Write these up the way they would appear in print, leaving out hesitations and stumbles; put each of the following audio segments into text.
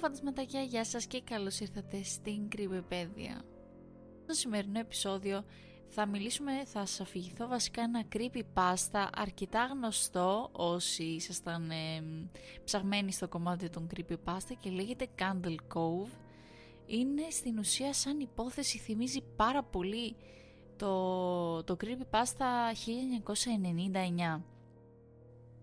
φαντασματάκια, γεια σας και καλώς ήρθατε στην Creepypedia. Στο σημερινό επεισόδιο θα μιλήσουμε, θα σας αφηγηθώ βασικά ένα Creepypasta αρκετά γνωστό όσοι ήσασταν ψαγμένοι στο κομμάτι των Creepypasta και λέγεται Candle Cove. Είναι στην ουσία σαν υπόθεση, θυμίζει πάρα πολύ το Creepypasta 1999.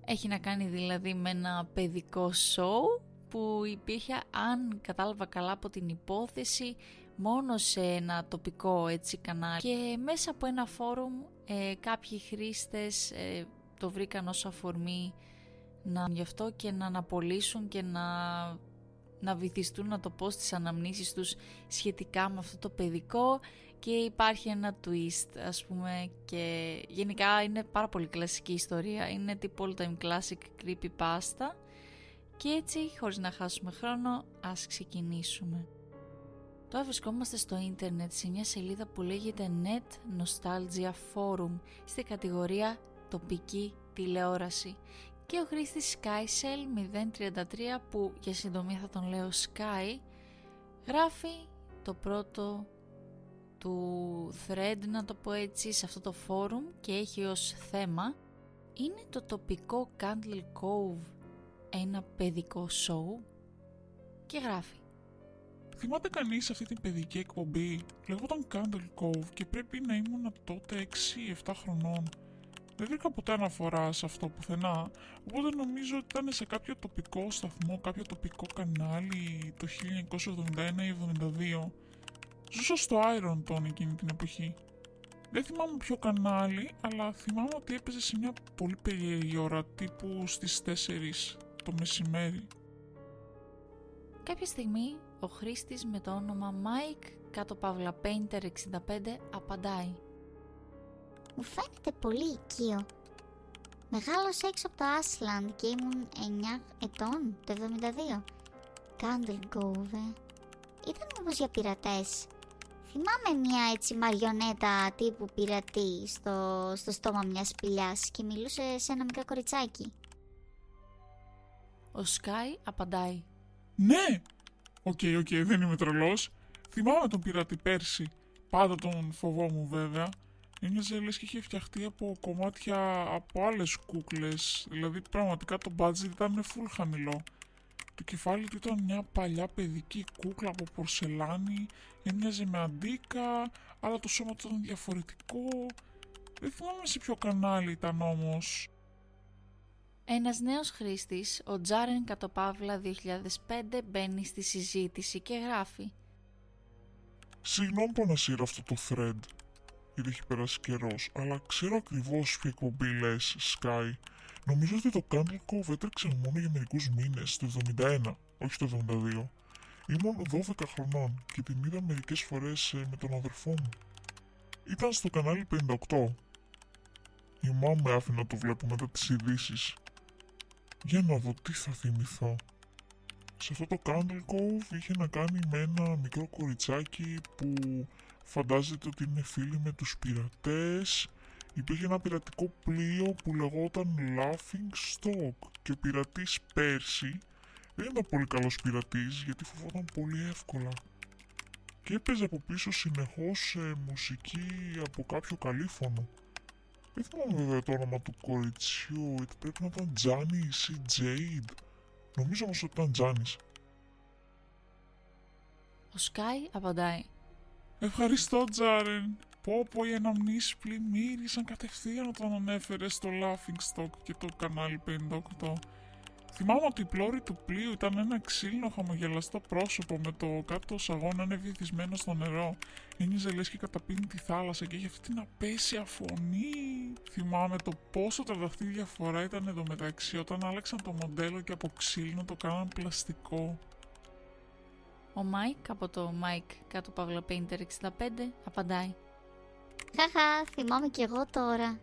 Έχει να κάνει δηλαδή με ένα παιδικό show που υπήρχε, αν κατάλαβα καλά από την υπόθεση, μόνο σε ένα τοπικό έτσι κανάλι και μέσα από ένα φόρουμ κάποιοι χρήστες το βρήκαν ως αφορμή να γι' αυτό και να αναπολύσουν και να βυθιστούν, να το πω, στις αναμνήσεις τους σχετικά με αυτό το παιδικό, και υπάρχει ένα twist ας πούμε, και γενικά είναι πάρα πολύ κλασική ιστορία, είναι τύπου all time classic creepypasta. Και έτσι, χωρίς να χάσουμε χρόνο, ας ξεκινήσουμε. Τώρα βρισκόμαστε στο ίντερνετ σε μια σελίδα που λέγεται Net Nostalgia Forum, στη κατηγορία τοπική τηλεόραση. Και ο χρήστης SkyCell 033, που για συντομία θα τον λέω Sky, γράφει το πρώτο του thread, να το πω έτσι, σε αυτό το forum, και έχει ως θέμα: είναι το τοπικό Candle Cove ένα παιδικό show? Και γράφει: θυμάται κανείς αυτή την παιδική εκπομπή? Λεγόταν Candle Cove και πρέπει να ήμουν τότε 6-7 χρονών. Δεν βρήκα ποτέ αναφορά σε αυτό πουθενά, οπότε νομίζω ότι ήταν σε κάποιο τοπικό σταθμό, κάποιο τοπικό κανάλι το 1971-72. Ζούσα στο Iron Tone εκείνη την εποχή. Δεν θυμάμαι ποιο κανάλι, αλλά θυμάμαι ότι έπαιζε σε μια πολύ περίεργη ώρα, τύπου στις 4 το μεσημέρι. Κάποια στιγμή ο χρήστης με το όνομα Mike_Painter 65 απαντάει: μου φαίνεται πολύ οικείο. Μεγάλωσα έξω από το Ashland και ήμουν 9 ετών το 72. Candle Cove. Ήταν όμως για πειρατές. Θυμάμαι μια έτσι μαριονέτα τύπου πειρατή στο στόμα μιας σπηλιάς και μιλούσε σε ένα μικρό κοριτσάκι. Ο Sky απαντάει: ναι! Οκ, δεν είμαι τρελός. Θυμάμαι τον πειρατή Πέρση. Πάντα τον φοβόμουν βέβαια. Έμοιαζε λες και είχε φτιαχτεί από κομμάτια από άλλες κούκλες. Δηλαδή πραγματικά το budget ήταν full χαμηλό. Το κεφάλι του ήταν μια παλιά παιδική κούκλα από πορσελάνη. Έμοιαζε με αντίκα, αλλά το σώμα του ήταν διαφορετικό. Δεν θυμάμαι σε ποιο κανάλι ήταν όμως. Ένας νέος χρήστης, ο Jaren_Katopavla 2005, μπαίνει στη συζήτηση και γράφει: συγγνώμη που ανασύρω αυτό το thread, γιατί έχει περάσει καιρός, αλλά ξέρω ακριβώς ποια εκπομπή λες, Sky. Νομίζω ότι το Candle Cove έτρεξε μόνο για μερικούς μήνες, το 71, όχι το 72. Ήμουν 12 χρονών και την είδα μερικές φορές με τον αδερφό μου. Ήταν στο κανάλι 58. Η μάμη με άφηνε να το βλέπω μετά τις ειδήσεις. Για να δω τι θα θυμηθώ. Σε αυτό το Candle Cove είχε να κάνει με ένα μικρό κοριτσάκι που φαντάζεται ότι είναι φίλη με τους πειρατές. Υπήρχε ένα πειρατικό πλοίο που λεγόταν Laughing Stock και ο πειρατής Percy δεν ήταν πολύ καλός πειρατής γιατί φοβόταν πολύ εύκολα. Και έπαιζε από πίσω συνεχώς μουσική από κάποιο καλύφωνο. Δεν θυμάμαι βέβαια το όνομα του κοριτσιού, πρέπει να ήταν Janice ή Jade. Νομίζω όμως ότι ήταν Janice. Ο Sky απαντάει: ευχαριστώ Jaren. Πω οι αναμνήσεις πλημμύρισαν κατευθείαν όταν ανέφερε στο Laughing Stock και το κανάλι 58. Θυμάμαι ότι η πλώρη του πλοίου ήταν ένα ξύλινο χαμογελαστό πρόσωπο με το κάτω σαγόν ανεβυθισμένο στο νερό. Ένιζε λες και καταπίνει τη θάλασσα και είχε αυτή την απέσια φωνή. Θυμάμαι το πόσο τρανταχτή διαφορά ήταν εντωμεταξύ όταν άλλαξαν το μοντέλο και από ξύλινο το κάναν πλαστικό. Ο Mike από το Mike_Painter 65 απαντάει: χαχα, θυμάμαι κι εγώ τώρα.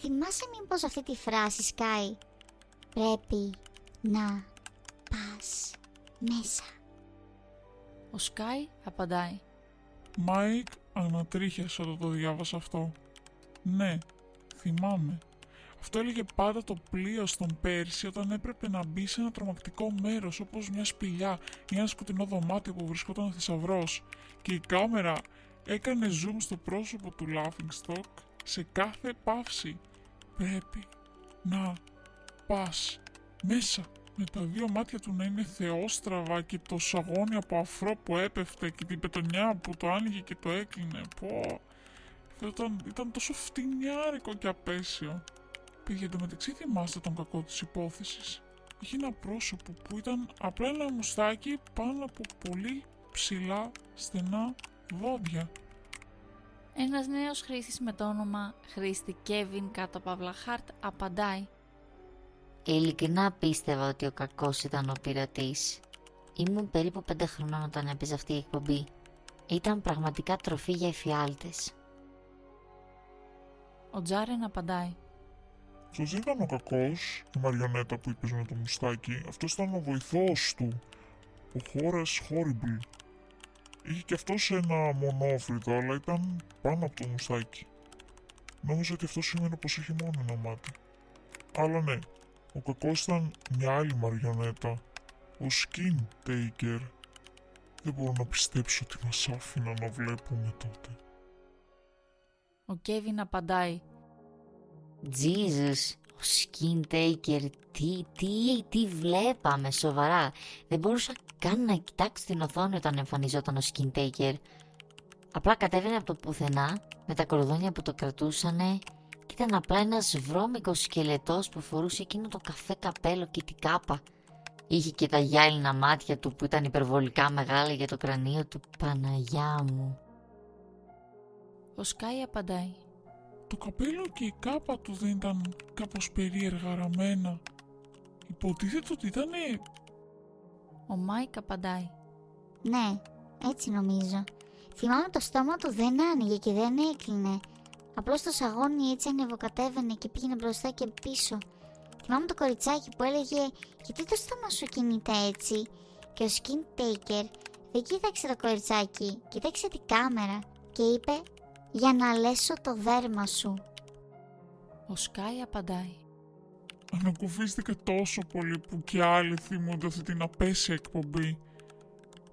Θυμάσαι μήπως αυτή τη φράση, Sky? Πρέπει να πας μέσα. Ο Sky απαντάει: Mike, ανατρίχιασα όταν το διάβασα αυτό. Ναι, θυμάμαι. Αυτό έλεγε πάντα το πλοίο στον Πέρση όταν έπρεπε να μπει σε ένα τρομακτικό μέρος όπως μια σπηλιά ή ένα σκοτεινό δωμάτιο που βρισκόταν ο θησαυρός, και η κάμερα έκανε zoom στο πρόσωπο του Laughing Stock σε κάθε παύση. Πρέπει να πας μέσα, με τα δύο μάτια του να είναι θεόστραβα και το σαγόνι από αφρό που έπεφτε και την πετονιά που το άνοιγε και το έκλεινε. Πω, ήταν τόσο φτηνιάρικο και απέσιο. Πήγε εντωμεταξύ, θυμάστε τον κακό της υπόθεσης. Είχε ένα πρόσωπο που ήταν απλά ένα μουστάκι πάνω από πολύ ψηλά στενά δόντια. Ένας νέος χρήστης με το όνομα Χρήστη Kevin_Vlachart απαντάει: ειλικρινά πίστευα ότι ο κακός ήταν ο πειρατής. Ήμουν περίπου 5 χρονών όταν έπαιζε αυτή η εκπομπή. Ήταν πραγματικά τροφή για εφιάλτες. Ο Τζάρεν απαντάει: αυτός δεν ήταν ο κακός, η μαριονέτα που είπες με το μουστάκι. Αυτός ήταν ο βοηθός του, ο Horace Horrible. Είχε και αυτός ένα μονόφρυδο, αλλά ήταν πάνω από το μουστάκι. Νόμιζα ότι αυτό σημαίνει πως είχε μόνο ένα μάτι. Αλλά ναι, ο κακός ήταν μια άλλη μαριονέτα, ο skin taker. Δεν μπορώ να πιστέψω ότι μας άφηνα να βλέπουμε τότε. Ο Kevin απαντάει: Jesus, ο skin taker, τι βλέπαμε σοβαρά. Δεν μπορούσα καν να κοιτάξω την οθόνη όταν εμφανιζόταν ο skin taker. Απλά κατέβαινε από το πουθενά με τα κορδόνια που το κρατούσανε και ήταν απλά ένας βρώμικος σκελετός που φορούσε εκείνο το καφέ καπέλο και την κάπα. Είχε και τα γυάλινα μάτια του που ήταν υπερβολικά μεγάλα για το κρανίο του. Παναγιά μου. Ο Sky απαντάει: το καπέλο και η κάπα του δεν ήταν κάπως περίεργα ραμμένα? Υποτίθεται ότι ήτανε... Ο Μάικ απαντάει: ναι, έτσι νομίζω. Θυμάμαι το στόμα του δεν άνοιγε και δεν έκλεινε. Απλώς το σαγόνι έτσι ανεβοκατέβαινε και πήγαινε μπροστά και πίσω. Θυμάμαι το κοριτσάκι που έλεγε: γιατί το στόμα σου κινείται έτσι? Και ο skin taker δεν κοίταξε το κοριτσάκι, κοίταξε την κάμερα και είπε: για να λέσω το δέρμα σου. Ο Sky απαντάει: ανακουφίστηκα τόσο πολύ που και άλλοι θυμούνται αυτή την απέσια εκπομπή.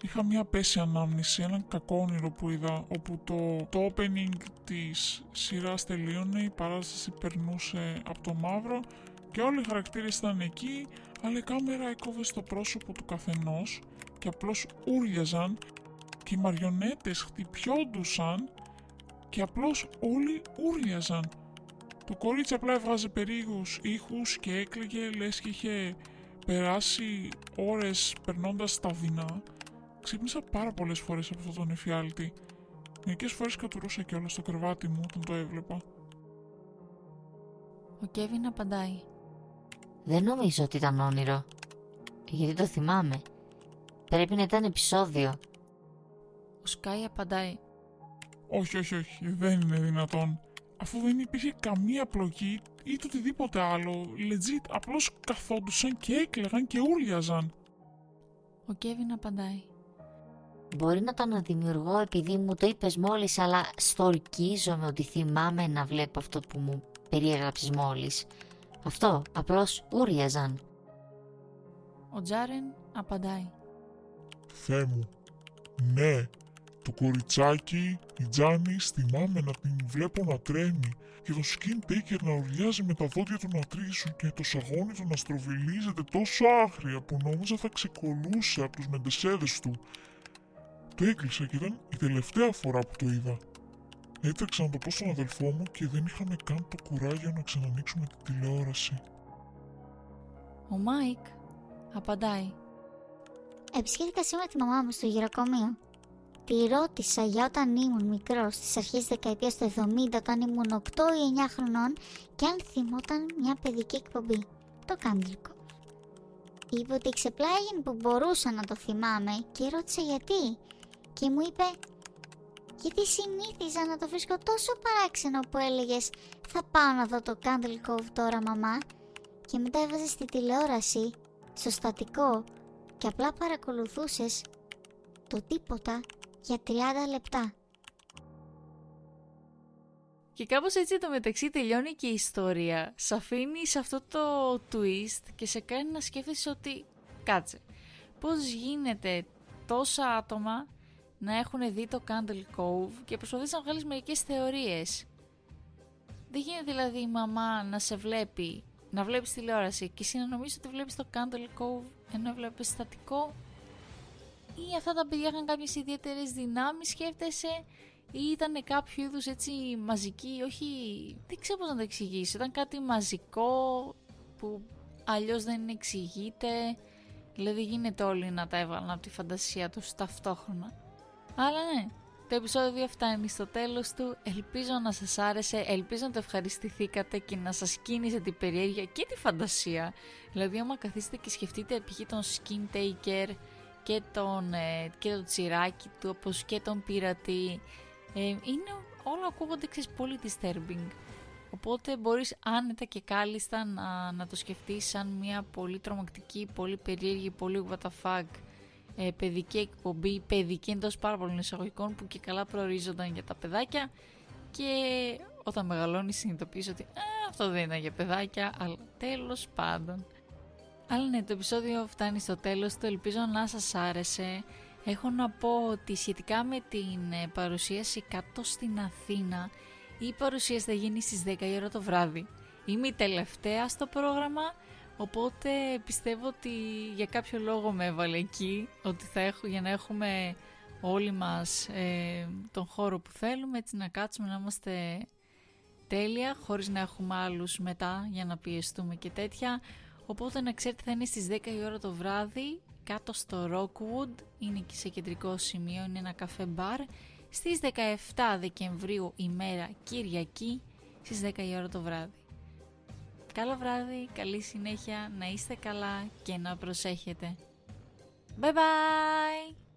Είχα μια απέσια ανάμνηση, έναν κακό όνειρο που είδα, όπου το opening της σειράς τελείωνε, η παράσταση περνούσε από το μαύρο και όλοι οι χαρακτήρες ήταν εκεί, αλλά η κάμερα έκοβε στο πρόσωπο του καθενός και απλώς ούρλιαζαν και οι μαριονέτες χτυπιόντουσαν και απλώς όλοι ούρλιαζαν. Το κορίτσι απλά έβγαζε περίεργους ήχους και έκλαιγε, λες και είχε περάσει ώρες περνώντας τα δεινά. Ξύπνησα πάρα πολλές φορές από αυτόν τον εφιάλτη. Μερικές φορές κατουρούσα και όλα στο κρεβάτι μου όταν το έβλεπα. Ο Kevin απαντάει: δεν νομίζω ότι ήταν όνειρο, γιατί το θυμάμαι. Πρέπει να ήταν επεισόδιο. Ο Sky απαντάει: όχι, δεν είναι δυνατόν. Αφού δεν υπήρχε καμία πλοκή ή το οτιδήποτε άλλο, legit, απλώς καθόντουσαν και έκλαιγαν και ούρλιαζαν. Ο Kevin απαντάει: μπορεί να τον δημιουργώ επειδή μου το είπες μόλις, αλλά στορκίζομαι ότι θυμάμαι να βλέπω αυτό που μου περιέγραψες μόλις. Αυτό, απλώς ούρλιαζαν. Ο Jaren απαντάει: Θεέ μου, ναι. Το κοριτσάκι, η Τζάνις, θυμάμαι να την βλέπω να τρέμει και το skin taker να ουρλιάζει με τα δόντια του να τρίσουν και το σαγόνι του να στροβιλίζεται τόσο άγρια που νόμιζα θα ξεκολλούσε από τους μεντεσέδες του. Το έκλεισα και ήταν η τελευταία φορά που το είδα. Έτρεξα να το πω στον αδελφό μου και δεν είχαμε καν το κουράγιο να ξανανοίξουμε την τηλεόραση. Ο Μάικ απαντάει: επισκέφθηκα σήμερα τη μαμά μου στο γυροκομείο. Τη ρώτησα για όταν ήμουν μικρός, στις αρχές της δεκαετίας του 70, όταν ήμουν 8 ή 9 χρονών, και αν θυμόταν μια παιδική εκπομπή, το Candle Cove. Είπε ότι ξεπλάγιν που μπορούσα να το θυμάμαι και ρώτησα γιατί. Και μου είπε: γιατί συνήθιζα να το βρίσκω τόσο παράξενο που έλεγες θα πάω να δω το Candle Cove τώρα, μαμά. Και μετά έβαζες στη τηλεόραση, στο στατικό, και απλά παρακολουθούσες το τίποτα για 30 λεπτά. Και κάπως έτσι εντωμεταξύ τελειώνει και η ιστορία. Σ' αφήνει σε αυτό το twist και σε κάνει να σκέφτεσαι ότι κάτσε, πώς γίνεται τόσα άτομα να έχουν δει το Candle Cove και προσπαθείς να βγάλεις μερικές θεωρίες. Δεν γίνεται δηλαδή η μαμά να σε βλέπει, να βλέπεις τηλεόραση και εσύ να νομίζεις ότι βλέπεις το Candle Cove ενώ βλέπεις στατικό, ή αυτά τα παιδιά είχαν κάποιες ιδιαίτερες δυνάμεις σκέφτεσαι, ή ήταν κάποιο είδους έτσι μαζική, όχι, δεν ξέρω πώς να το εξηγήσω, ήταν κάτι μαζικό που αλλιώς δεν εξηγείται, δηλαδή γίνεται όλοι να τα έβαλαν από τη φαντασία τους ταυτόχρονα. Αλλά ναι, το επεισόδιο φτάνει στο τέλος του, ελπίζω να σας άρεσε, ελπίζω να το ευχαριστηθήκατε και να σας κίνησε την περιέργεια και τη φαντασία. Δηλαδή άμα καθίσετε και σκεφτείτε π.χ. τον skin taker και το τσιράκι του, όπως και τον πειρατή, είναι όλα ακούγονται πολύ disturbing. Οπότε μπορείς άνετα και κάλλιστα να το σκεφτείς σαν μια πολύ τρομακτική, πολύ περίεργη, πολύ what the fuck παιδική εκπομπή, παιδική εντός πάρα πολλών εισαγωγικών που και καλά προορίζονταν για τα παιδάκια, και όταν μεγαλώνεις συνειδητοποιείς ότι αυτό δεν ήταν για παιδάκια, αλλά τέλος πάντων. Αλλά ναι, το επεισόδιο φτάνει στο τέλος του, ελπίζω να σας άρεσε. Έχω να πω ότι σχετικά με την παρουσίαση κάτω στην Αθήνα, η παρουσίαση θα γίνει στις 10 η ώρα το βράδυ. Είμαι η τελευταία στο πρόγραμμα, οπότε πιστεύω ότι για κάποιο λόγο με έβαλε εκεί, ότι θα έχω, για να έχουμε όλοι μας τον χώρο που θέλουμε, έτσι να κάτσουμε να είμαστε τέλεια, χωρίς να έχουμε άλλους μετά για να πιεστούμε και τέτοια. Οπότε να ξέρετε θα είναι στις 10 η ώρα το βράδυ, κάτω στο Rockwood, είναι εκεί σε κεντρικό σημείο, είναι ένα καφέ μπαρ. Στις 17 Δεκεμβρίου ημέρα Κυριακή, στις 10 η ώρα το βράδυ. Καλό βράδυ, καλή συνέχεια, να είστε καλά και να προσέχετε. Bye bye!